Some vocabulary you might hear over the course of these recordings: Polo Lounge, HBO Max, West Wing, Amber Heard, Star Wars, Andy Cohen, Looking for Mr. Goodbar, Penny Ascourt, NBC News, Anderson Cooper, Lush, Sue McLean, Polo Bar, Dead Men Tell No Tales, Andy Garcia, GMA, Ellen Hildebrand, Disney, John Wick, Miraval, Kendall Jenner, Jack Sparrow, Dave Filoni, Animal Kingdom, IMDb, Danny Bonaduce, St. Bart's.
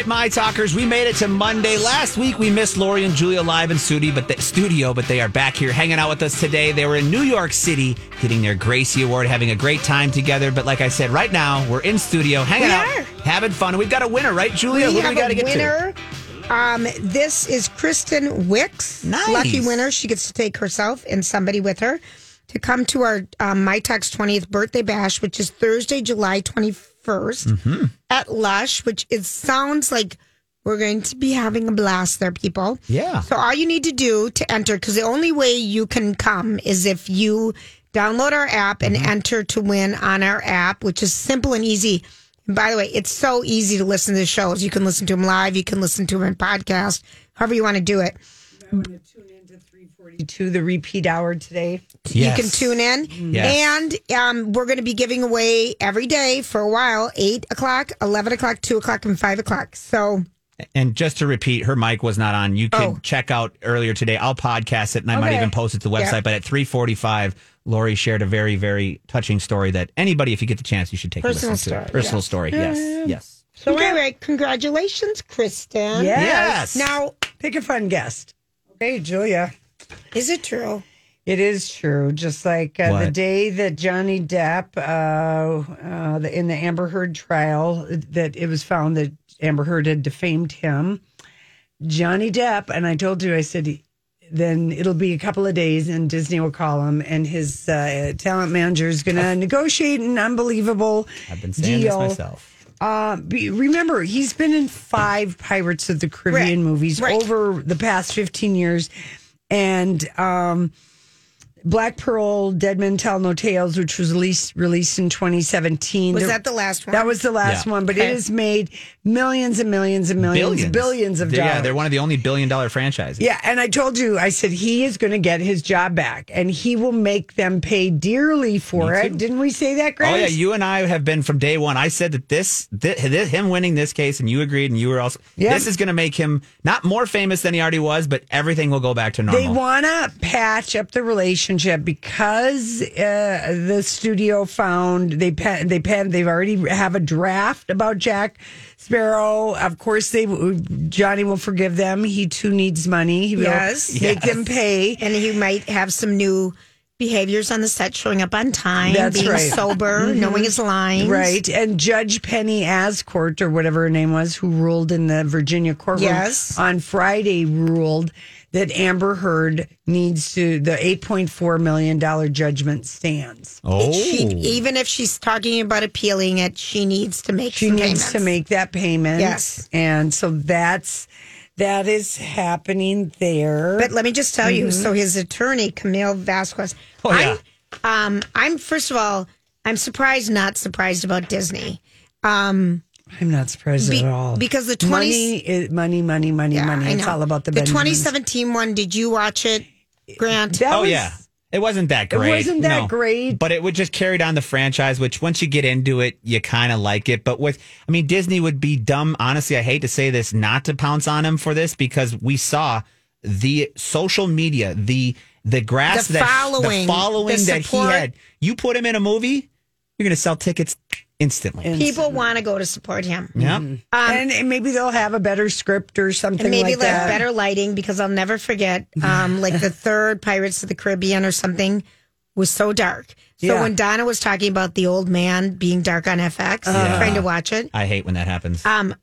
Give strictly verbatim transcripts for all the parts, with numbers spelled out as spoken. right, My Talkers, we made it to Monday. Last week, we missed Lori and Julia live in studio, but the studio, but they are back here hanging out with us today. They were in New York City getting their Gracie Award, having a great time together. But like I said, right now, we're in studio, hanging we out, are. having fun. And we've got a winner, right, Julia? We Who have do we gotta a get winner. To? Um, this is Kristen Wicks. Nice. Lucky winner. She gets to take herself and somebody with her to come to our um, MyTalks twentieth birthday bash, which is Thursday, July twenty-fourth. First mm-hmm. at Lush, which it sounds like we're going to be having a blast there, people. Yeah. So all you need to do to enter, because the only way you can come is if you download our app and mm-hmm. enter to win on our app, which is simple and easy. And by the way, it's so easy to listen to the shows. You can listen to them live. You can listen to them in podcast, however you want to do it. I'm going to tune in to three forty-two, the repeat hour today. Yes. You can tune in. Yes. And um, we're going to be giving away every day for a while, eight o'clock, eleven o'clock, two o'clock, and five o'clock. So, and just to repeat, her mic was not on. You can oh. check out earlier today. I'll podcast it, and I okay. might even post it to the website. Yep. But at three forty-five, Lori shared a very, very touching story that anybody, if you get the chance, you should take Personal a listen story, to. It. Personal yes. story. Yes. Um, yes. So okay. anyway, congratulations, Kristen. Yes. yes. Now, pick a fun guest. Okay, Julia. Is it true? It is true. Just like uh, the day that Johnny Depp, uh, uh, the, in the Amber Heard trial, that it was found that Amber Heard had defamed him, Johnny Depp, and I told you, I said, then it'll be a couple of days and Disney will call him, and his uh, talent manager is going to negotiate an unbelievable deal. I've been saying deal. this myself. Uh, remember, he's been in five Pirates of the Caribbean right. movies right. over the past fifteen years. And um, Black Pearl, Dead Men Tell No Tales, which was released, released in twenty seventeen. Was there, that the last one? That was the last yeah. one, but okay. it has made millions and millions and millions, billions, billions of dollars. Yeah, they're one of the only billion-dollar franchises. Yeah, and I told you, I said, he is going to get his job back, and he will make them pay dearly for it. Didn't we say that, Grace? Oh, yeah, you and I have been from day one. I said that this, this, this him winning this case, and you agreed, and you were also, yep. this is going to make him not more famous than he already was, but everything will go back to normal. They want to patch up the relationship. Because uh, the studio found they pen, they pen, they've already have a draft about Jack Sparrow. Of course, they Johnny will forgive them. He too needs money. He will yes, make yes. them pay, and he might have some new behaviors on the set, showing up on time, That's being right. sober, mm-hmm. knowing his lines. Right. And Judge Penny Ascourt, or whatever her name was, who ruled in the Virginia courtroom yes. on Friday, ruled that Amber Heard needs to, the eight point four million dollars judgment stands. Oh. She, even if she's talking about appealing it, she needs to make She needs payments. to make that payment. Yes. And so that's... that is happening there. But let me just tell mm-hmm. you, so his attorney, Camille Vasquez, oh, yeah. I'm, um, I'm, first of all, I'm surprised, not surprised about Disney. Um, I'm not surprised be, at all. Because the twenty Money, is, money, money, money, yeah, money. It's all about the The Benjamins. twenty seventeen one, did you watch it, Grant? That oh, was, yeah. It wasn't that great. It wasn't that no. great. But it would just carry down the franchise, which once you get into it, you kind of like it. But with, I mean, Disney would be dumb. Honestly, I hate to say this, not to pounce on him for this, because we saw the social media, the the grass, the that, following, the following the that he had. You put him in a movie, you're going to sell tickets instantly. instantly. People want to go to support him. Yeah. Mm-hmm. Um, and, and maybe they'll have a better script or something and maybe like that. Maybe better lighting, because I'll never forget, um, like the third Pirates of the Caribbean or something was so dark. So yeah. when Donna was talking about the old man being dark on F X, yeah. trying to watch it. I hate when that happens. Um,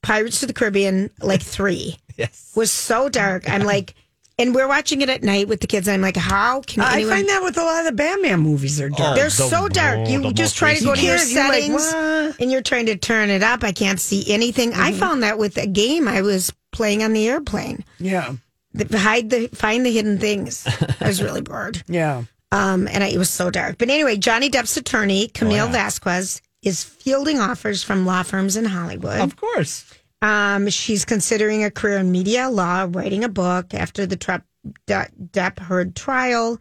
Pirates of the Caribbean, like three, yes. was so dark. I'm like... and we're watching it at night with the kids, and I'm like, how can uh, anyone... I find that with a lot of the Batman movies are dark. Oh, They're the, so dark. Oh, you just try to go to your settings, like, and you're trying to turn it up. I can't see anything. Mm-hmm. I found that with a game I was playing on the airplane. Yeah. The, hide the Find the hidden things. I was really bored. Yeah. Um, and I, it was so dark. But anyway, Johnny Depp's attorney, Camille oh, yeah. Vasquez, is fielding offers from law firms in Hollywood. Of course. Um, she's considering a career in media law, writing a book after the Depp Depp Heard trial.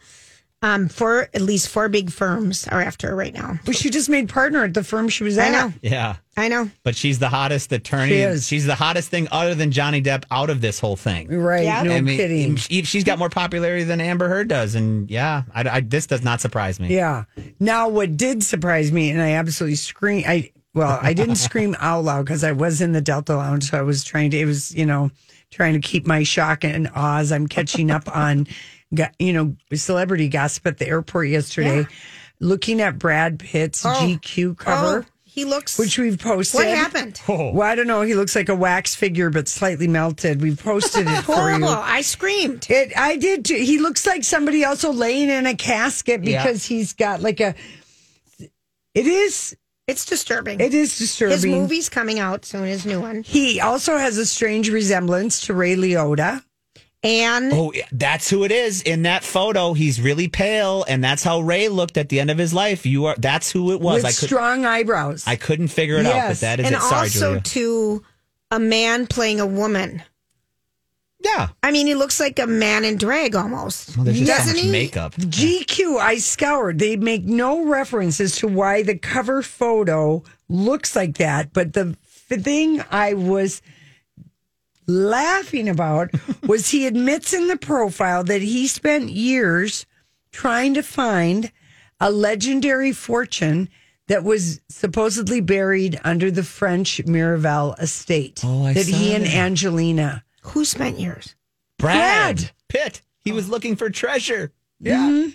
Um, for at least four big firms are after her right now. But she just made partner at the firm she was at. I know. Yeah, I know. But she's the hottest attorney. She is. She's the hottest thing other than Johnny Depp out of this whole thing. Right. Yep. No I mean, kidding. She's got more popularity than Amber Heard does. And yeah, I, I, this does not surprise me. Yeah. Now, what did surprise me, and I absolutely screamed. I. Well, I didn't scream out loud because I was in the Delta Lounge. So I was trying to, it was, you know, trying to keep my shock and awe as I'm catching up on, you know, celebrity gossip at the airport yesterday. Yeah. Looking at Brad Pitt's oh. G Q cover. Oh. He looks... Which we've posted. What happened? Oh. Well, I don't know. He looks like a wax figure, but slightly melted. We've posted it for Horrible. you. Horrible. I screamed. It, I did, too. He looks like somebody also laying in a casket because yeah. he's got like a... It is... It's disturbing. It is disturbing. His movie's coming out soon, his new one. He also has a strange resemblance to Ray Liotta. And... Oh, that's who it is. In that photo, he's really pale, and that's how Ray looked at the end of his life. You are That's who it was. With I could, strong eyebrows. I couldn't figure it yes. out, but that is and it. Sorry, also Julia. To a man playing a woman. Yeah. I mean, he looks like a man in drag almost. Well, there's just Doesn't so much he? makeup. G Q, I scoured. They make no references to why the cover photo looks like that. But the thing I was laughing about was he admits in the profile that he spent years trying to find a legendary fortune that was supposedly buried under the French Miraval estate. Oh, I that saw he and that. Angelina. Who spent years? Brad, Brad Pitt. He was looking for treasure. Yeah. Mm-hmm.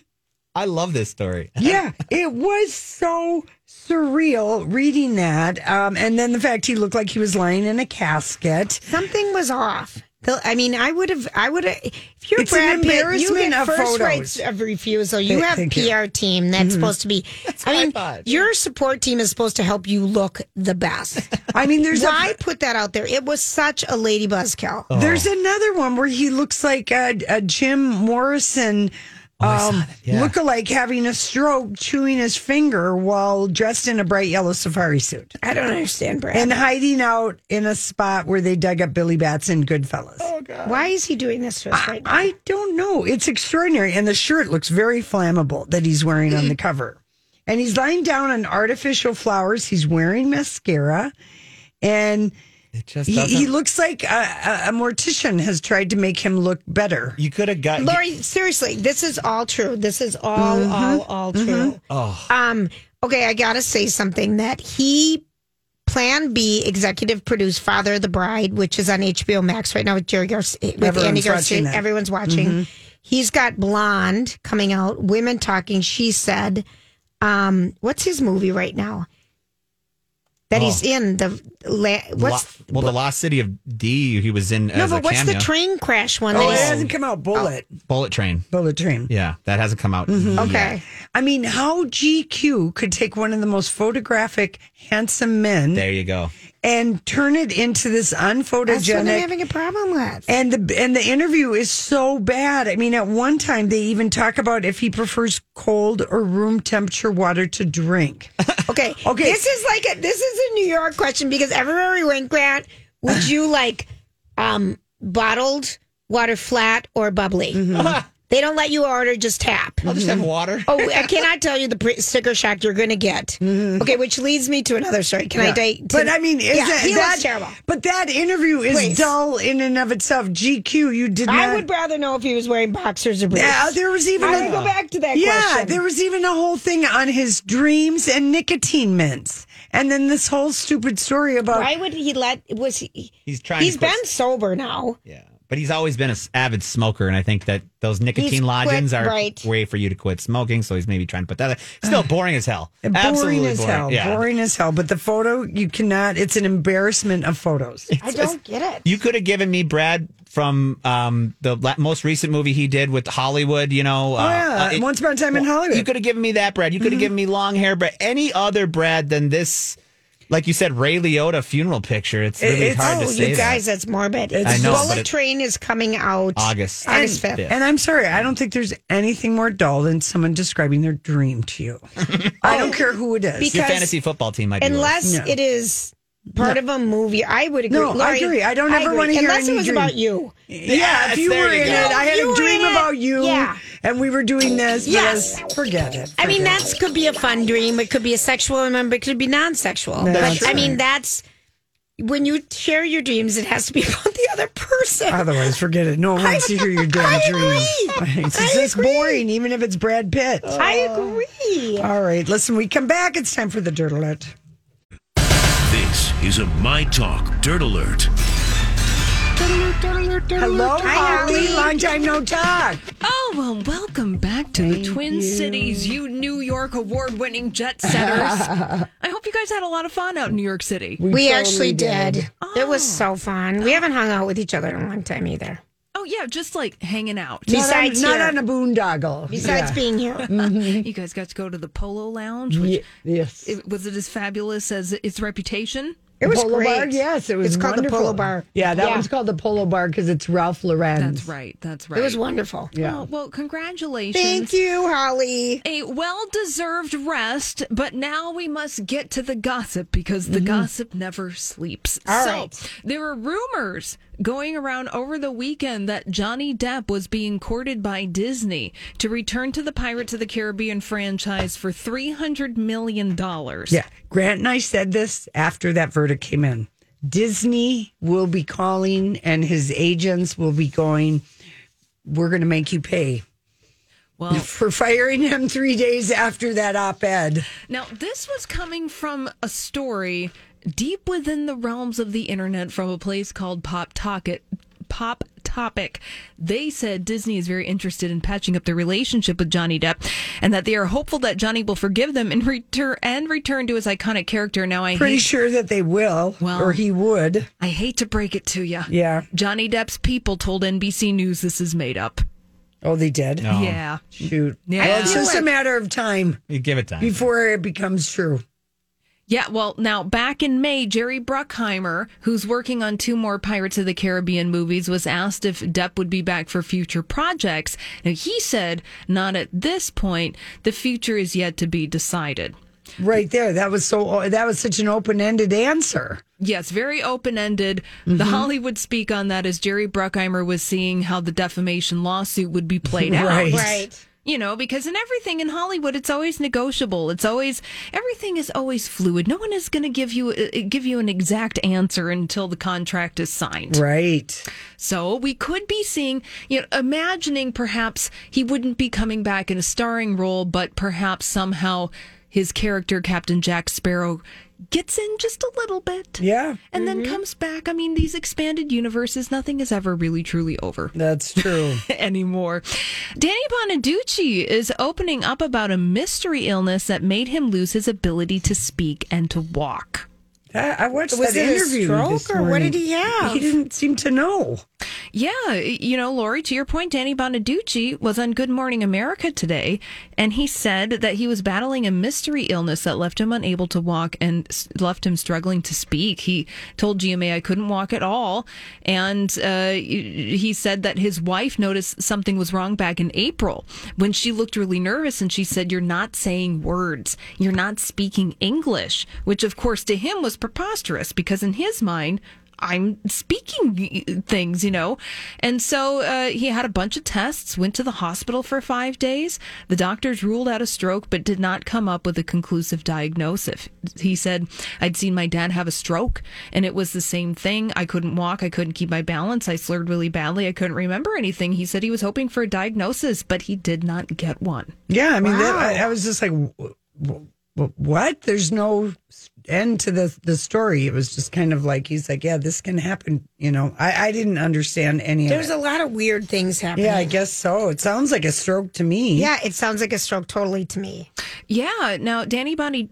I love this story. Yeah. It was so surreal reading that. Um, and then the fact he looked like he was lying in a casket. Something was off. I mean, I would have, I would have, if you're it's Brad Pitt, you get first photos. rights of refusal. You have a P R team that's mm-hmm. supposed to be, that's I mean, I your support team is supposed to help you look the best. I mean, there's Why a, put that out there? It was such a lady buzzkill. Oh. There's another one where he looks like a, a Jim Morrison um, oh, yeah. lookalike having a stroke, chewing his finger while dressed in a bright yellow safari suit. I don't understand, Brad. And hiding out in a spot where they dug up Billy Bats and Goodfellas. Oh, God. Why is he doing this to us right now? I don't know. It's extraordinary. And the shirt looks very flammable that he's wearing on the cover. And he's lying down on artificial flowers. He's wearing mascara. And... It just he, he looks like a, a, a mortician has tried to make him look better. You could have got Lori. Seriously, this is all true. This is all, mm-hmm. all, all mm-hmm. true. Oh. Um. Okay, I gotta say something that he, Plan B, executive produced Father of the Bride, which is on H B O Max right now with Jerry Garcia, with Everyone's Andy Garcia. Everyone's watching. Mm-hmm. He's got Blonde coming out. Women Talking. She Said. Um. What's his movie right now? That oh. he's in the la- what's La- well the Lost City of D he was in. No, as but a what's cameo. The train crash one? Oh, it hasn't come out. Bullet, oh. Bullet Train, Bullet Train. Yeah, that hasn't come out. Mm-hmm. Okay, I mean, how G Q could take one of the most photographic, handsome men? There you go. And turn it into this unphotogenic. That's what they're having a problem with. And the and the interview is so bad. I mean, at one time they even talk about if he prefers cold or room temperature water to drink. Okay, okay. This is like a this is a New York question because everywhere we went, Grant, would you like um, bottled water, flat or bubbly? Mm-hmm. They don't let you order just tap. I'll just mm-hmm. have water. Oh, I cannot tell you the pre- sticker shock you're going to get. Mm-hmm. Okay, which leads me to another story. Can yeah. I date? But I mean, is yeah, that, he that, looks terrible. But that interview is Please. dull in and of itself. G Q, you did I not. I would rather know if he was wearing boxers or briefs. Yeah, there was even. I would go back to that. Yeah, question. There was even a whole thing on his dreams and nicotine mints, and then this whole stupid story about why would he let? Was he? He's trying. He's to been sober now. Yeah. But he's always been an avid smoker, and I think that those nicotine lozenges are right. a way for you to quit smoking, so he's maybe trying to put that... Still boring as hell. Boring Absolutely as boring. hell. Yeah. Boring as hell. But the photo, you cannot... It's an embarrassment of photos. It's, I don't get it. You could have given me Brad from um, the la- most recent movie he did with Hollywood, you know... Uh, oh, yeah. Uh, it, Once Upon a Time well, in Hollywood. You could have given me that Brad. You could have mm-hmm. given me long hair Brad. Any other Brad than this... Like you said, Ray Liotta funeral picture. It's really it's, hard oh, to say. Oh, you guys, that. that's morbid. It's, I know, Bullet it, Train is coming out August, August fifth. And I'm sorry, I don't think there's anything more dull than someone describing their dream to you. I don't care who it is. Because your fantasy football team might be Unless no. it is part no. of a movie, I would agree. No, Larry, I agree. I don't I ever want to hear Unless it was dream. about you. Yeah, yeah if you were in go. it, I had you a dream about you. Yeah. And we were doing this. Yes. Because, forget it. Forget I mean, that could be a fun dream. It could be a sexual remember. It could be non-sexual. No, but, I mean, that's... When you share your dreams, it has to be about the other person. Otherwise, forget it. No one wants to hear your damn dreams. It's I just agree. boring, even if it's Brad Pitt. Uh, I agree. All right. Listen, we come back. It's time for the Dirt Alert. is a MyTalk Dirt Alert. Hello, Holly. Long time no talk. Oh, well, welcome back to Thank the Twin you. Cities, you New York award-winning jet setters. I hope you guys had a lot of fun out in New York City. We, we actually did. did. Oh. It was so fun. We haven't hung out with each other in a long time either. Oh, yeah, just like hanging out. Besides, not on, not on a boondoggle. Besides yeah. being here. Mm-hmm. You guys got to go to the Polo Lounge. Which, yes. It, was it as fabulous as its reputation? It was Polo great. Bar? Yes, it was It's called wonderful. The Polo Bar. Yeah, that yeah. one's called the Polo Bar because it's Ralph Lauren's. That's right, that's right. It was wonderful. Yeah. Oh, well, congratulations. Thank you, Holly. A well-deserved rest, but now we must get to the gossip because the mm-hmm. gossip never sleeps. All so, right. There were rumors going around over the weekend that Johnny Depp was being courted by Disney to return to the Pirates of the Caribbean franchise for three hundred million dollars. Yeah, Grant and I said this after that verdict came in. Disney will be calling and his agents will be going, we're going to make you pay. Well, for firing him three days after that op-ed. Now, this was coming from a story deep within the realms of the internet from a place called Pop Topic. Pop Topic. They said Disney is very interested in patching up their relationship with Johnny Depp and that they are hopeful that Johnny will forgive them and return and return to his iconic character. Now, I pretty hate- sure that they will, well, or he would. I hate to break it to you. Yeah. Johnny Depp's people told N B C News this is made up. Oh, they did? No. Yeah. Shoot. Yeah. Well, it's just a matter of time. You give it time. Before it becomes true. Yeah, well, now, back in May, Jerry Bruckheimer, who's working on two more Pirates of the Caribbean movies, was asked if Depp would be back for future projects. Now, he said, not at this point. The future is yet to be decided. Right there. That was so. That was such an open-ended answer. Yes, very open-ended. Mm-hmm. The Hollywood speak on that is Jerry Bruckheimer was seeing how the defamation lawsuit would be played out. Right. Right. You know, because in everything in Hollywood, it's always negotiable. It's always, everything is always fluid. No one is going to give you give you an exact answer until the contract is signed. Right. So we could be seeing, you know, imagining perhaps he wouldn't be coming back in a starring role, but perhaps somehow his character, Captain Jack Sparrow, gets in just a little bit. Yeah. And mm-hmm. then comes back. I mean, these expanded universes, nothing is ever really truly over. That's true. Anymore. Danny Bonaduce is opening up about a mystery illness that made him lose his ability to speak and to walk. I watched was that interview. Was it a stroke or what did he have? He didn't seem to know. Yeah, you know, Lori, to your point, Danny Bonaduce was on Good Morning America today, and he said that he was battling a mystery illness that left him unable to walk and left him struggling to speak. He told G M A, I couldn't walk at all, and uh, he said that his wife noticed something was wrong back in April when she looked really nervous, and she said, you're not saying words. You're not speaking English, which, of course, to him was preposterous because in his mind, I'm speaking things, you know. And so uh, he had a bunch of tests, went to the hospital for five days. The doctors ruled out a stroke, but did not come up with a conclusive diagnosis. He said, I'd seen my dad have a stroke, and it was the same thing. I couldn't walk. I couldn't keep my balance. I slurred really badly. I couldn't remember anything. He said he was hoping for a diagnosis, but he did not get one. Yeah, I mean, wow. that, I, I was just like, what? There's no end to the the story. It was just kind of like, he's like, yeah, this can happen, you know. I, I didn't understand any There's of it. There's a lot of weird things happening. Yeah, I guess so. It sounds like a stroke to me. Yeah, it sounds like a stroke totally to me. Yeah. Now, Danny Bondi,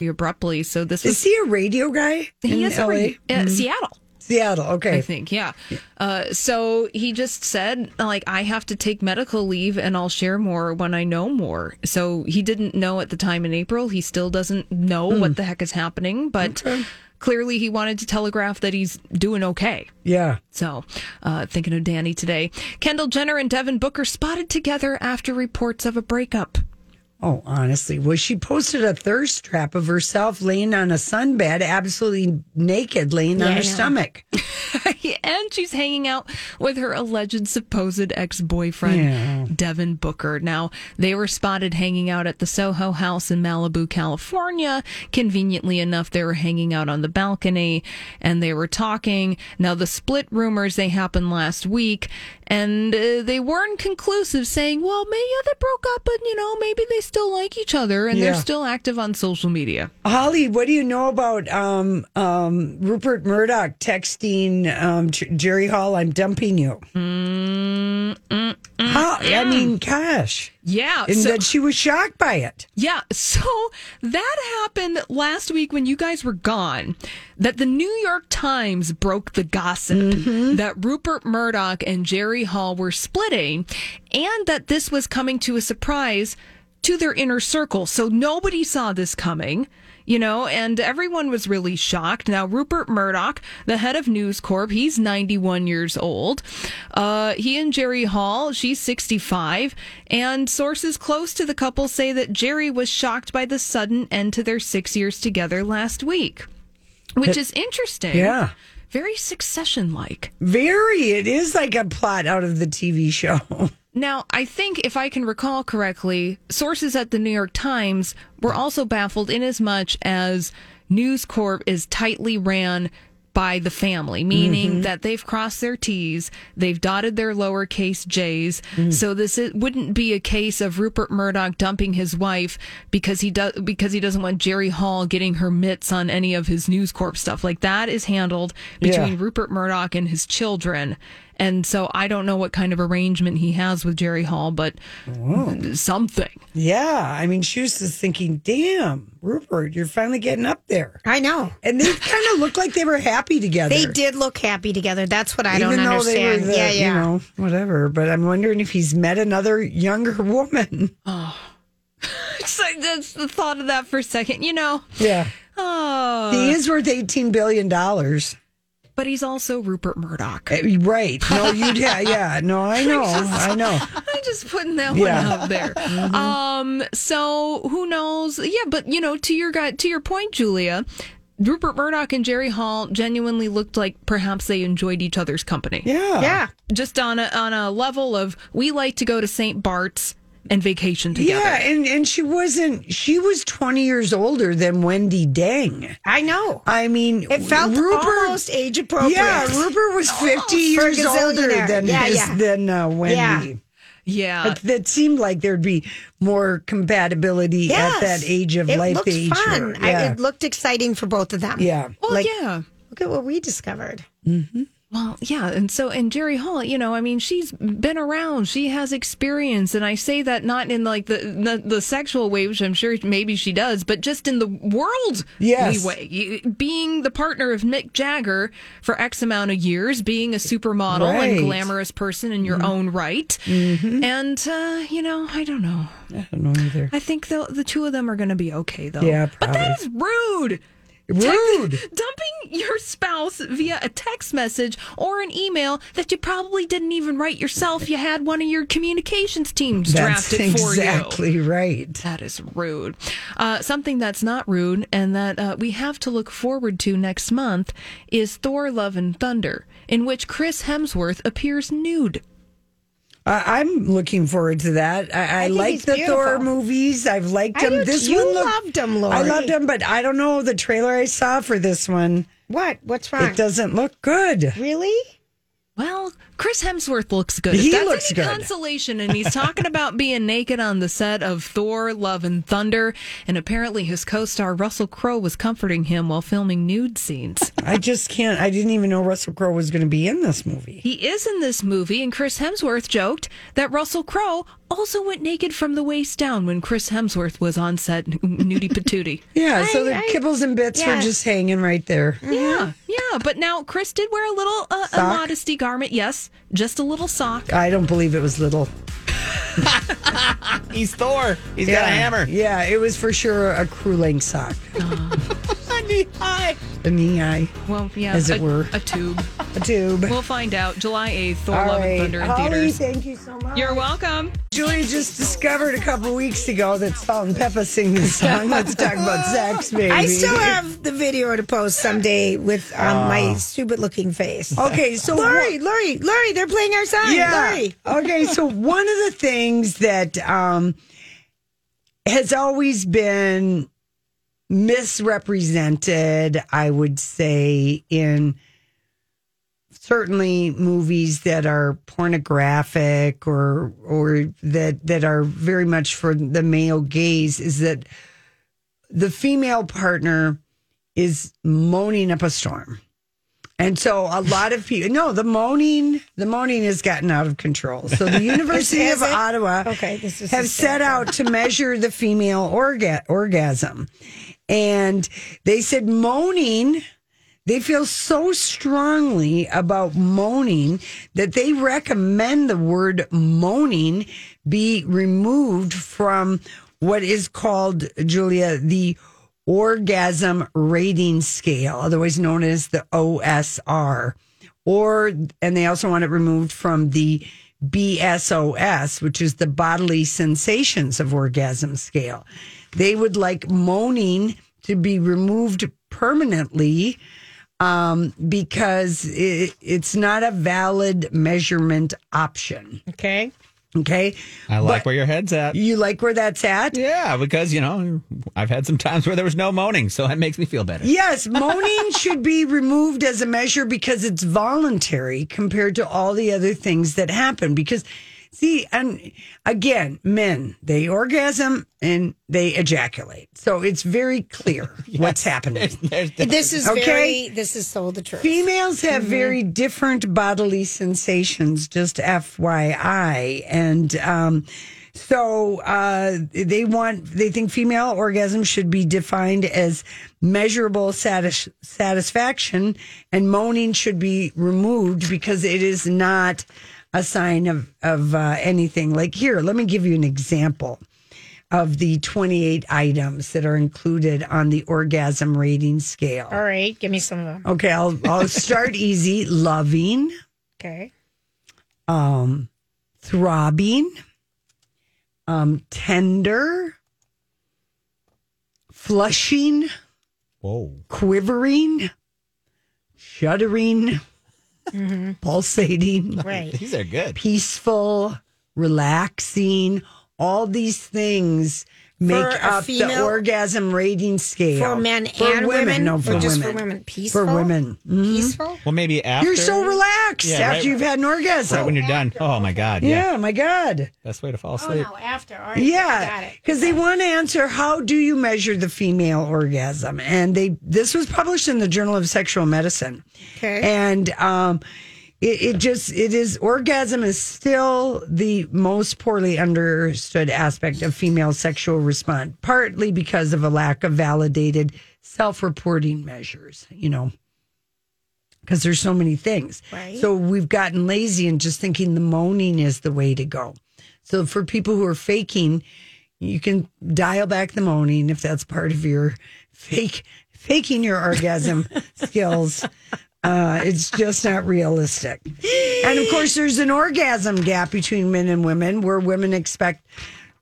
Abruptly, so this is was, he a radio guy? He in is L A? A radio, uh, mm-hmm. Seattle. Seattle, okay. I think, yeah. yeah. Uh, so he just said, like, I have to take medical leave and I'll share more when I know more. So he didn't know at the time in April. He still doesn't know mm. what the heck is happening, but okay. Clearly he wanted to telegraph that he's doing okay. Yeah. So uh, thinking of Danny today. Kendall Jenner and Devin Booker spotted together after reports of a breakup. Oh, honestly. Well, she posted a thirst trap of herself laying on a sunbed, absolutely naked, laying yeah. on her stomach. And she's hanging out with her alleged supposed ex-boyfriend, yeah. Devin Booker. Now, they were spotted hanging out at the Soho House in Malibu, California. Conveniently enough, they were hanging out on the balcony, and they were talking. Now, the split rumors, they happened last week, and uh, they weren't conclusive, saying, well, maybe yeah, they broke up, but, you know, maybe they still like each other and yeah. they're still active on social media. Holly, what do you know about um, um, Rupert Murdoch texting um, J- Jerry Hall, I'm dumping you? Mm, mm, mm, How, mm. I mean, gosh. Yeah. And so, that she was shocked by it. Yeah. So that happened last week when you guys were gone, that the New York Times broke the gossip mm-hmm. that Rupert Murdoch and Jerry Hall were splitting and that this was coming to a surprise to their inner circle. So nobody saw this coming, you know, and everyone was really shocked. Now, Rupert Murdoch, the head of News Corp, he's ninety-one years old. Uh, he and Jerry Hall, she's sixty-five. And sources close to the couple say that Jerry was shocked by the sudden end to their six years together last week, which is interesting. Yeah. Very Succession-like. Very. It is like a plot out of the T V show. Now, I think if I can recall correctly, sources at the New York Times were also baffled inasmuch as News Corp is tightly ran by the family, meaning mm-hmm. that they've crossed their T's, they've dotted their lowercase J's. Mm. So this is, wouldn't be a case of Rupert Murdoch dumping his wife because he does because he doesn't want Jerry Hall getting her mitts on any of his News Corp stuff. Like that is handled between yeah. Rupert Murdoch and his children. And so I don't know what kind of arrangement he has with Jerry Hall, but Whoa. something. Yeah. I mean, she was just thinking, damn, Rupert, you're finally getting up there. I know. And they kind of looked like they were happy together. They did look happy together. That's what I Even don't understand. They were the, yeah, yeah. You know, whatever. But I'm wondering if he's met another younger woman. Oh. It's like that's the thought of that for a second, you know? Yeah. Oh. He is worth eighteen billion dollars. But he's also Rupert Murdoch. Right. No, you yeah, yeah. No, I know. I know. I'm just putting that one yeah. out there. Mm-hmm. Um, so who knows? Yeah, but you know, to your guy, to your point, Julia, Rupert Murdoch and Jerry Hall genuinely looked like perhaps they enjoyed each other's company. Yeah. Yeah. Just on a on a level of we like to go to Saint Bart's and vacation together. Yeah, and, and she wasn't, she was twenty years older than Wendi Deng. I know. I mean, it felt Rupert, almost age appropriate. Yeah, Rupert was fifty oh, years older than yeah, his, yeah. than uh, Wendy. Yeah. yeah. It, it seemed like there'd be more compatibility yes. at that age of it life. It looked fun. Yeah. I, it looked exciting for both of them. Yeah. Well, like, yeah. Look at what we discovered. Mm-hmm. Well, yeah, and so, and Jerry Hall, you know, I mean, she's been around, she has experience, and I say that not in, like, the the, the sexual way, which I'm sure maybe she does, but just in the world yes. way. Being the partner of Mick Jagger for X amount of years, being a supermodel right. and glamorous person in your mm-hmm. own right, mm-hmm. and, uh, you know, I don't know. I don't know either. I think the, the two of them are going to be okay, though. Yeah, probably. But that is rude! Rude. Dumping your spouse via a text message or an email that you probably didn't even write yourself. You had one of your communications teams draft it for you. That's exactly right. That is rude. Uh, something that's not rude and that uh, we have to look forward to next month is Thor Love and Thunder, in which Chris Hemsworth appears nude. Uh, I'm looking forward to that. I, I, I like the beautiful. Thor movies. I've liked them. This you one look, loved them, Lori. I loved them, but I don't know the trailer I saw for this one. What? What's wrong? It doesn't look good. Really? Well, Chris Hemsworth looks good. If he that's looks any good. Consolation, and he's talking about being naked on the set of Thor, Love and Thunder, and apparently his co-star Russell Crowe was comforting him while filming nude scenes. I just can't. I didn't even know Russell Crowe was going to be in this movie. He is in this movie, and Chris Hemsworth joked that Russell Crowe also went naked from the waist down when Chris Hemsworth was on set, nudie patootie. Yeah, so the kibbles and bits yeah. were just hanging right there. Mm-hmm. Yeah, yeah, but now Chris did wear a little uh, a modesty garment. Yes, just a little sock. I don't believe it was little. He's Thor. He's yeah. got a hammer. Yeah, it was for sure a crew length sock. A knee high. A knee high. Well, yeah, as it a, were, a tube. A tube. We'll find out. July eighth, Thor, All Love right. and Thunder in Holly, theaters. Thank you so much. You're welcome. Julia just discovered a couple weeks ago that Salt and Peppa sing this song. Let's talk about sex, baby. I still have the video to post someday with um, oh. my stupid-looking face. Okay, so Lori, Lori, Lori, they're playing our song. Yeah. Lori. Okay, so one of the things that um, has always been misrepresented, I would say, in certainly movies that are pornographic or or that that are very much for the male gaze, is that the female partner is moaning up a storm. And so a lot of people, no, the moaning, the moaning has gotten out of control. So the University of it? Ottawa okay, this is have set out to measure the female orga- orgasm. And they said moaning, they feel so strongly about moaning that they recommend the word moaning be removed from what is called, Julia, the orgasm rating scale, otherwise known as the O S R. Or, and they also want it removed from the B S O S, which is the bodily sensations of orgasm scale. They would like moaning to be removed permanently um, because it, it's not a valid measurement option. Okay. Okay. I like but where your head's at. You like where that's at? Yeah, because, you know, I've had some times where there was no moaning, so that makes me feel better. Yes, moaning should be removed as a measure because it's voluntary compared to all the other things that happen. Because, see, and again, men, they orgasm and they ejaculate. So it's very clear yes, what's happening. There's, there's this is okay? very, this is so the truth. Females have mm-hmm. very different bodily sensations, just F Y I. And um, so uh, they want, they think female orgasm should be defined as measurable satis- satisfaction, and moaning should be removed because it is not a sign of, of uh, anything. Like, here, let me give you an example of the twenty-eight items that are included on the orgasm rating scale. All right, give me some of them. Okay, I'll, I'll start easy. Loving. Okay. Um, throbbing. Um, tender. Flushing. Whoa. Quivering. Shuddering. Mm-hmm. Pulsating. Right. These are good. Peaceful, relaxing. All these things make up female, the orgasm rating scale. For men for and women? women no, for or just women. For women. Peaceful? For women. Mm-hmm. Peaceful? Well, maybe after. You're so relaxed yeah, after right, you've had an orgasm. Right when you're done. Oh, my God. Yeah, yeah my God. Best way to fall asleep. Oh, no, after. All right. Yeah, because they want to answer, how do you measure the female orgasm? And they this was published in the Journal of Sexual Medicine. Okay. And um It, it just, it is, orgasm is still the most poorly understood aspect of female sexual response, partly because of a lack of validated self-reporting measures, you know, because there's so many things. Right. So we've gotten lazy and just thinking the moaning is the way to go. So for people who are faking, you can dial back the moaning if that's part of your fake, faking your orgasm skills. Uh, it's just not realistic. And of course, there's an orgasm gap between men and women where women expect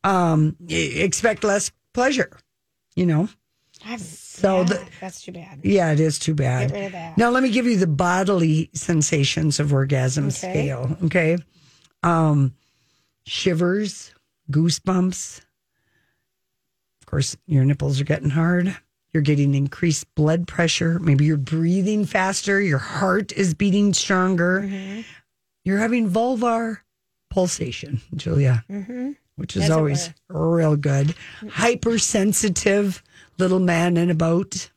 um, expect less pleasure, you know? That's, so yeah, the, that's too bad. Yeah, it is too bad. Get rid of that. Now, let me give you the bodily sensations of orgasm okay. scale, okay? Um, shivers, goosebumps. Of course, your nipples are getting hard. You're getting increased blood pressure. Maybe you're breathing faster. Your heart is beating stronger. Mm-hmm. You're having vulvar pulsation, Julia, mm-hmm. which is That's always real good. Hypersensitive little man in a boat.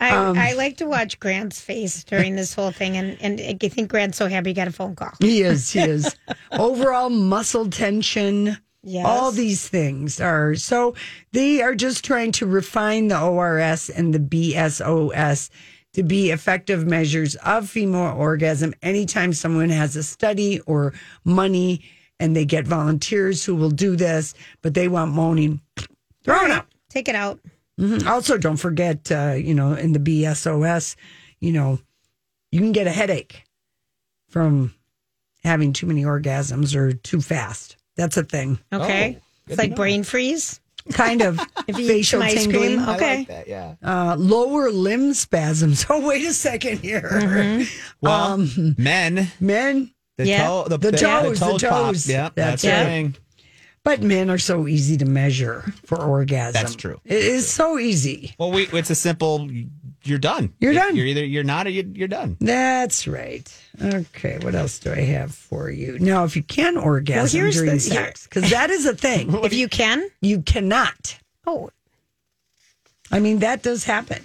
I, um, I like to watch Grant's face during this whole thing, and, and I think Grant's so happy he got a phone call. He is, he is. Overall muscle tension, yes. all these things are. So they are just trying to refine the O R S and the B S O S to be effective measures of female orgasm anytime someone has a study or money, and they get volunteers who will do this, but they want moaning. Throw it right. out. Take it out. Mm-hmm. Also, don't forget, uh, you know, in the B S O S, you know, you can get a headache from having too many orgasms or too fast. That's a thing. Okay. Oh, it's like know. brain freeze? Kind of. If you facial eat some ice tingling. Cream. Okay. I like that, yeah. Uh, lower limb spasms. Oh, wait a second here. Mm-hmm. Well, um, men. Men. The, yeah. toe, the, the, the toes. The toes. The toes. Yeah, that's the yeah. thing. But men are so easy to measure for orgasm. That's true. It is so easy. Well, we, it's a simple, you're done. You're done. You're either, you're not, or you're, you're done. That's right. Okay, what else do I have for you? Now, if you can orgasm well, during the, sex, because that is a thing. If you can? You cannot. Oh. I mean, that does happen.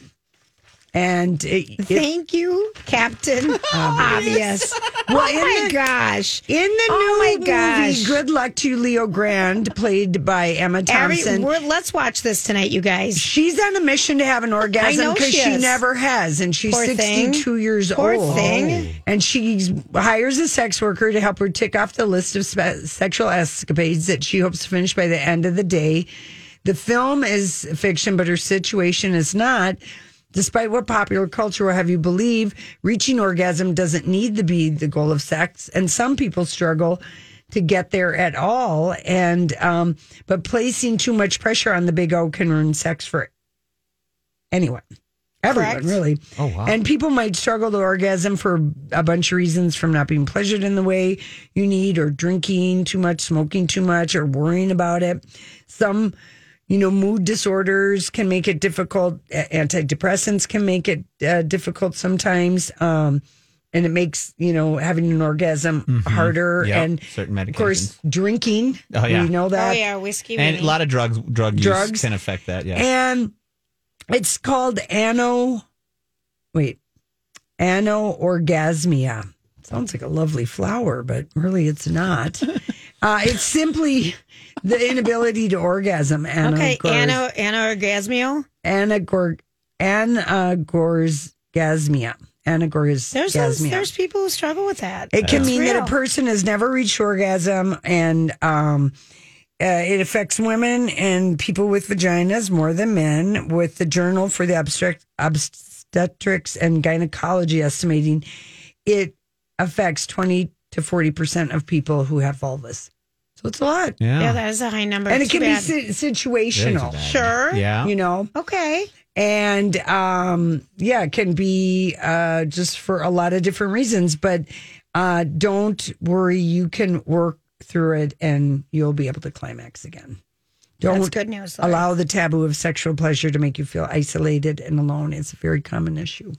And it, it, thank you, Captain Obvious. Well, oh my the, gosh! In the oh new movie, "Good Luck to Leo Grand," played by Emma Thompson. Every, let's watch this tonight, you guys. She's on a mission to have an orgasm because she, she never has, and she's Poor sixty-two thing. years Poor old. Thing. And she hires a sex worker to help her tick off the list of spe- sexual escapades that she hopes to finish by the end of the day. The film is fiction, but her situation is not. Despite what popular culture will have you believe, reaching orgasm doesn't need to be the goal of sex, and some people struggle to get there at all. And um, but placing too much pressure on the big O can ruin sex for anyone, everyone, Correct. really. Oh wow! And people might struggle to orgasm for a bunch of reasons, from not being pleasured in the way you need, or drinking too much, smoking too much, or worrying about it. Some. You know, mood disorders can make it difficult. Antidepressants can make it uh, difficult sometimes. Um, and it makes, you know, having an orgasm mm-hmm. harder. Yep. And, certain medications. Of course, drinking. Oh, yeah. We know that. Oh, yeah, whiskey. And winning. a lot of drugs, drug drugs. use can affect that, yeah. And it's called ano... Wait. Anorgasmia. Sounds like a lovely flower, but really it's not. Uh, it's simply the inability to orgasm. Ana- okay, gor- ana- anorgasmia? Anagor- anagorsgasmia. Anagorsgasmia. There's, those, there's people who struggle with that. It can That's mean real. that a person has never reached orgasm, and um, uh, it affects women and people with vaginas more than men, with the Journal for the Obstet- Obstetrics and Gynecology estimating it affects twenty to forty percent of people who have vulvas. So it's a lot. Yeah, yeah that is a high number. And it's it can bad. be si- situational. Sure. Yeah. You know? Okay. And, um, yeah, it can be uh, just for a lot of different reasons. But uh, don't worry. You can work through it, and you'll be able to climax again. Don't That's good news. Lori. Allow the taboo of sexual pleasure to make you feel isolated and alone. It's a very common issue.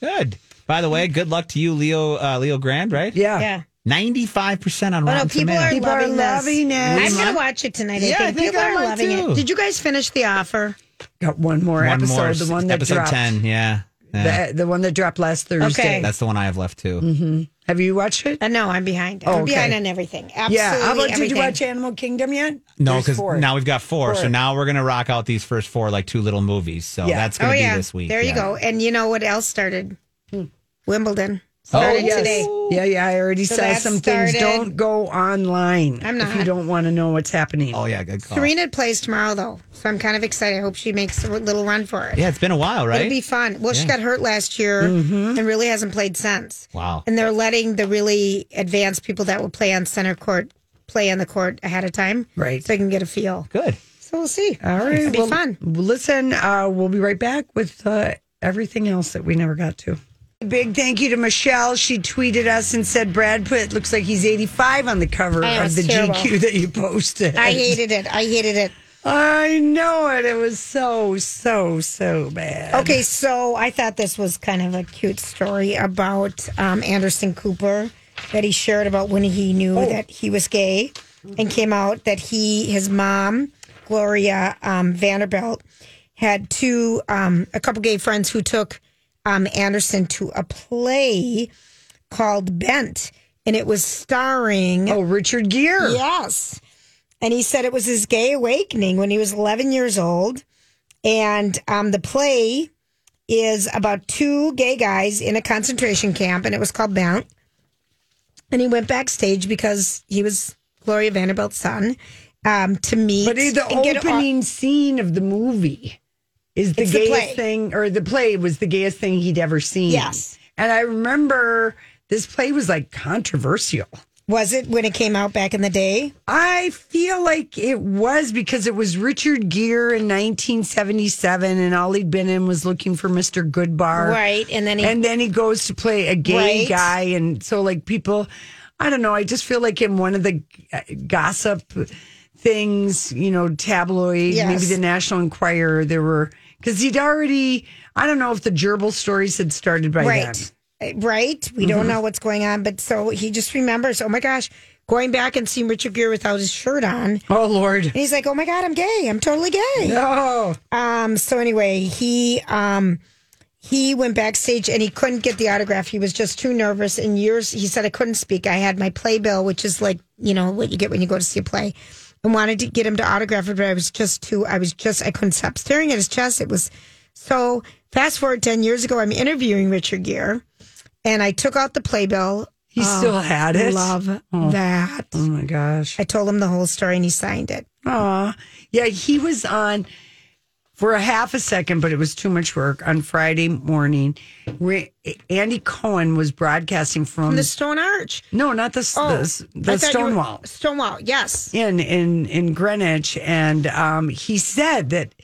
Good. By the way, good luck to you, Leo uh, Leo Grand, right? Yeah. Yeah. ninety-five percent on oh, Rotten no, people Tomatoes. Are people loving are loving this. it. I'm going to watch it tonight, I yeah, think. I think people I are loving too. it. Did you guys finish The Offer? Got one more one episode. More, the one that episode dropped. ten, yeah. yeah. The, the one that dropped last Thursday. Okay. That's the one I have left, too. Mm-hmm. Have you watched it? Uh, no, I'm behind. Oh, I'm okay. behind on everything. Absolutely yeah. How about, everything. Did you watch Animal Kingdom yet? No, because now we've got four, four. So now we're going to rock out these first four, like two little movies. So yeah. that's going to oh, be yeah. this week. There you go. And you know what else started? Wimbledon started oh, yes. today. Yeah, yeah. I already so saw some started. things. Don't go online I'm not. if you don't want to know what's happening. Oh, yeah. Good call. Serena plays tomorrow, though. So I'm kind of excited. I hope she makes a little run for it. Yeah, it's been a while, right? It'll be fun. Well, yeah. she got hurt last year mm-hmm. and really hasn't played since. Wow. And they're letting the really advanced people that will play on center court play on the court ahead of time. Right. So they can get a feel. Good. So we'll see. All right. It'll well, be fun. Listen, uh, we'll be right back with uh, everything else that we never got to. Big thank you to Michelle. She tweeted us and said, Brad Pitt looks like he's eighty-five on the cover I of the terrible. G Q that you posted. I hated it. I hated it. I know it. It was so, so, so bad. Okay, so I thought this was kind of a cute story about um, Anderson Cooper that he shared about when he knew oh. that he was gay and came out that he, his mom, Gloria um, Vanderbilt, had two, um, a couple gay friends who took Um, Anderson to a play called Bent, and it was starring oh Richard Gere. Yes, and he said it was his gay awakening when he was eleven years old, and um, the play is about two gay guys in a concentration camp, and it was called Bent. And he went backstage because he was Gloria Vanderbilt's son um, to meet. But the and opening off- scene of the movie. Is the it's gayest the thing, or the play was the gayest thing he'd ever seen. Yes. And I remember this play was like controversial. Was it when it came out back in the day? I feel like it was because it was Richard Gere in nineteen seventy-seven, and all he'd been in was Looking for Mister Goodbar. Right. And then he, and then he goes to play a gay right. guy. And so, like, people, I don't know, I just feel like in one of the gossip things, you know, tabloid, yes. maybe the National Enquirer, there were, because he'd already, I don't know if the gerbil stories had started by right. then. Right. We mm-hmm. don't know what's going on, but so he just remembers, oh my gosh, going back and seeing Richard Gere without his shirt on. Oh, Lord. And he's like, oh my God, I'm gay. I'm totally gay. No. Um. So anyway, he um, he went backstage and he couldn't get the autograph. He was just too nervous. And years, he said, I couldn't speak. I had my playbill, which is like, you know, what you get when you go to see a play. I wanted to get him to autograph it, but I was just too, I was just, I couldn't stop staring at his chest. It was so, fast forward ten years ago, I'm interviewing Richard Gere, and I took out the playbill. He oh, still had it? Love oh. that. Oh, my gosh. I told him the whole story, and he signed it. Aw. Yeah, he was on for a half a second, but it was too much work, on Friday morning. Re- Andy Cohen was broadcasting from... From the Stone Arch. No, not the, oh, the, the Stonewall. Were, Stonewall, yes. In in in Greenwich. And um, he said that,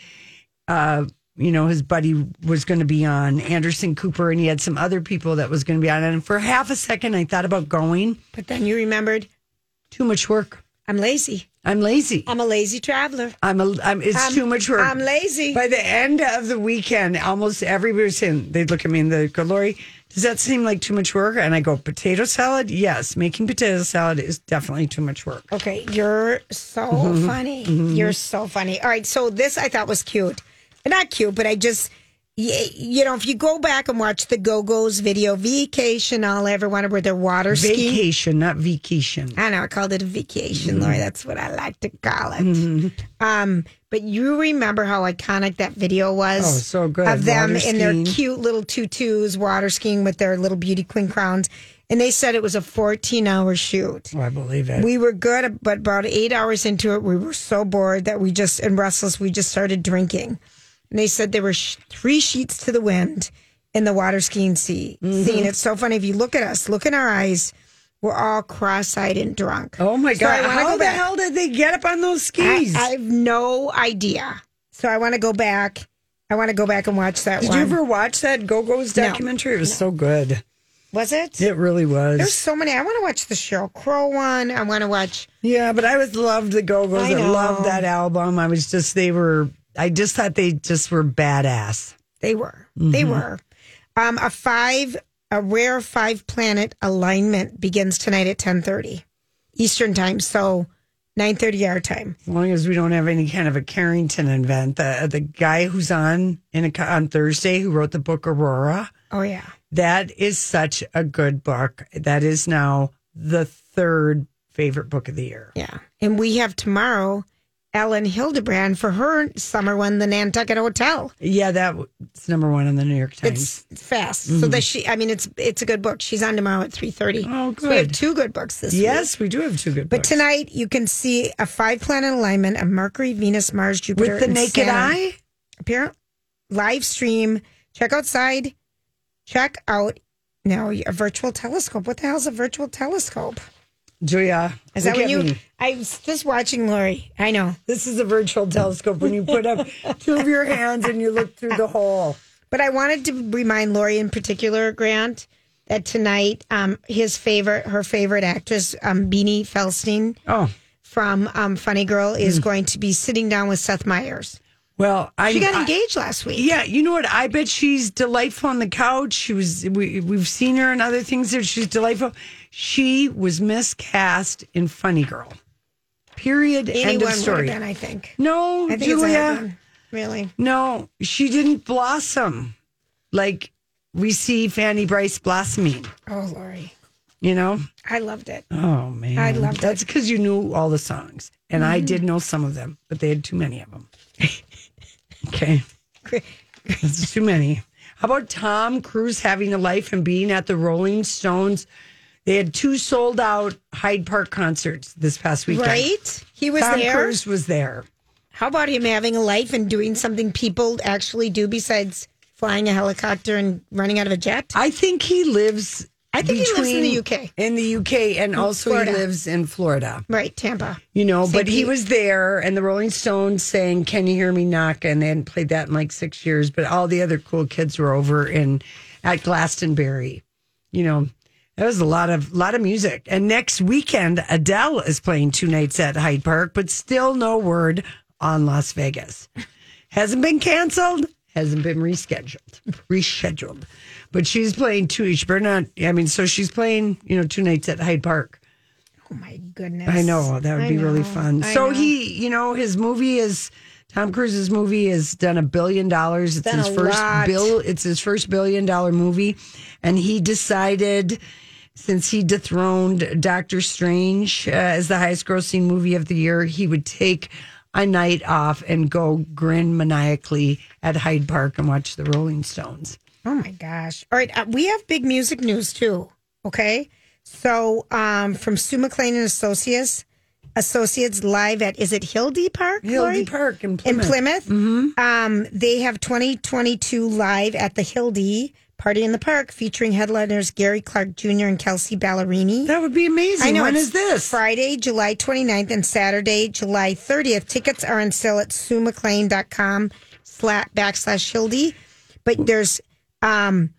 uh, you know, his buddy was going to be on, Anderson Cooper, and he had some other people that was going to be on. And for half a second, I thought about going. But then you remembered? Too much work. I'm lazy. I'm lazy. I'm a lazy traveler. I'm a. I'm, it's I'm, too much work. I'm lazy. By the end of the weekend, almost everybody was saying, they'd look at me and they'd go, Lori, does that seem like too much work? And I go, potato salad? Yes. Making potato salad is definitely too much work. Okay. You're so mm-hmm. funny. Mm-hmm. You're so funny. All right. So this I thought was cute. Not cute, but I just, you know, if you go back and watch the Go-Go's video, Vacation, I'll ever want to wear their water ski. Vacation, not vacation. I know. I called it a vacation, mm. Lori. That's what I like to call it. Mm-hmm. Um, but you remember how iconic that video was? Oh, so good. Of them in their cute little tutus, water skiing with their little beauty queen crowns. And they said it was a fourteen-hour shoot. Oh, I believe it. We were good, but about eight hours into it, we were so bored that we just, and restless, we just started drinking. And they said there were sh- three sheets to the wind in the water skiing sea- mm-hmm. scene. It's so funny. If you look at us, look in our eyes, we're all cross-eyed and drunk. Oh, my God. So How go the back. hell did they get up on those skis? I, I have no idea. So I want to go back. I want to go back and watch that did one. Did you ever watch that Go-Go's documentary? No. It was no. so good. Was it? It really was. There's so many. I want to watch the Sheryl Crow one. I want to watch. Yeah, but I was loved the Go-Go's. I, I loved that album. I was just, they were... I just thought they just were badass. They were. Mm-hmm. They were. Um, a five, a rare five planet alignment begins tonight at ten thirty Eastern time. So nine thirty our time. As long as we don't have any kind of a Carrington event. The the guy who's on in a, on Thursday who wrote the book Aurora. Oh, yeah. That is such a good book. That is now the third favorite book of the year. Yeah. And we have tomorrow... Ellen Hildebrand for her summer one, the Nantucket Hotel. Yeah, that's number one on the New York Times. It's fast. Mm-hmm. So that she, I mean, it's it's a good book. She's on tomorrow at three thirty Oh, good. So we have two good books this yes, week. Yes, we do have two good but books. But tonight you can see a five-planet alignment of Mercury, Venus, Mars, Jupiter, with the and naked Saturn. Eye? Apparently. Live stream. Check outside. Check out, now a virtual telescope. What the hell is a virtual telescope? Julia, is that when you? Me. I was just watching Lori. I know this is a virtual telescope when you put up two of your hands and you look through the hole. But I wanted to remind Lori in particular, Grant, that tonight um, his favorite, her favorite actress, um, Beanie Feldstein oh. from um, Funny Girl, is mm. going to be sitting down with Seth Meyers. Well, I she got engaged I, last week. Yeah, you know what? I bet she's delightful on the couch. She was. We we've seen her in other things. That she's delightful. She was miscast in Funny Girl. Period. Anyone end of story. Would have been, I think. No, I think Julia. It's really? No, she didn't blossom like we see Fanny Bryce blossoming. Oh, Lori. You know? I loved it. Oh, man. I loved That's it. That's because you knew all the songs. And mm-hmm. I did know some of them, but they had too many of them. Okay. That's too many. How about Tom Cruise having a life and being at the Rolling Stones? They had two sold out Hyde Park concerts this past weekend. Right? He was Tom there. Tom Cruise was there. How about him having a life and doing something people actually do besides flying a helicopter and running out of a jet? I think he lives. I think he lives in the U K. In the U K, and in also Florida. He lives in Florida. Right, Tampa. You know, Saint but Pete. He was there, and the Rolling Stones sang "Can You Hear Me Knock," and they hadn't played that in like six years. But all the other cool kids were over in at Glastonbury. You know, that was a lot of lot of music. And next weekend, Adele is playing two nights at Hyde Park, but still no word on Las Vegas. Hasn't been canceled, hasn't been rescheduled, rescheduled. But she's playing two each, but not, I mean, so she's playing, you know, two nights at Hyde Park. Oh my goodness. I know, that would I be know. really fun. I so know. he, you know, his movie is, Tom Cruise's movie has done a billion dollars. It's done his first lot. bill, it's his first billion dollar movie. And he decided, since he dethroned Doctor Strange uh, as the highest grossing movie of the year, he would take a night off and go grin maniacally at Hyde Park and watch the Rolling Stones. Oh my gosh. All right. Uh, we have big music news too. Okay. So um, from Sue McLean and Associates, Associates live at, is it Hildy Park? Hildy Lori? Park in Plymouth. In Plymouth. Mm-hmm. Um, they have twenty twenty-two live at the Hildy Party in the Park featuring headliners Gary Clark Junior and Kelsey Ballerini. That would be amazing. I know, when is this? Friday, July twenty-ninth and Saturday, July thirtieth. Tickets are on sale at sue mclain dot com backslash Hildy. But there's um,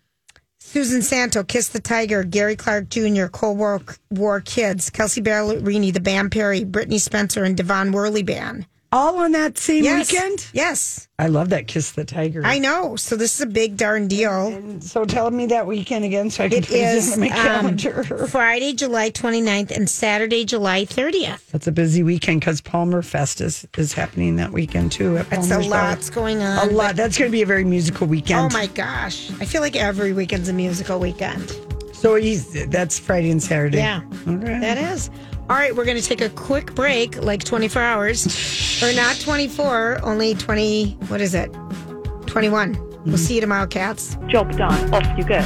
Susan Santo, Kiss the Tiger, Gary Clark Junior, Cold War, War Kids, Kelsey Ballerini, The Band Perry, Brittany Spencer, and Devon Worley Band. All on that same yes. weekend? Yes. I love that Kiss the Tiger. I know. So this is a big darn deal. And so tell me that weekend again so I can put it on my calendar. Um, Friday, July twenty-ninth and Saturday, July thirtieth. That's a busy weekend because Palmer Fest is, is happening that weekend too. It's a lot's going on. A lot. That's going to be a very musical weekend. Oh my gosh. I feel like every weekend's a musical weekend. So he's, that's Friday and Saturday. Yeah. Okay. That is. All right, we're going to take a quick break, like twenty-four hours, or not twenty-four, only twenty, what is it? twenty-one. Mm-hmm. We'll see you tomorrow, cats. Job done. Off you go.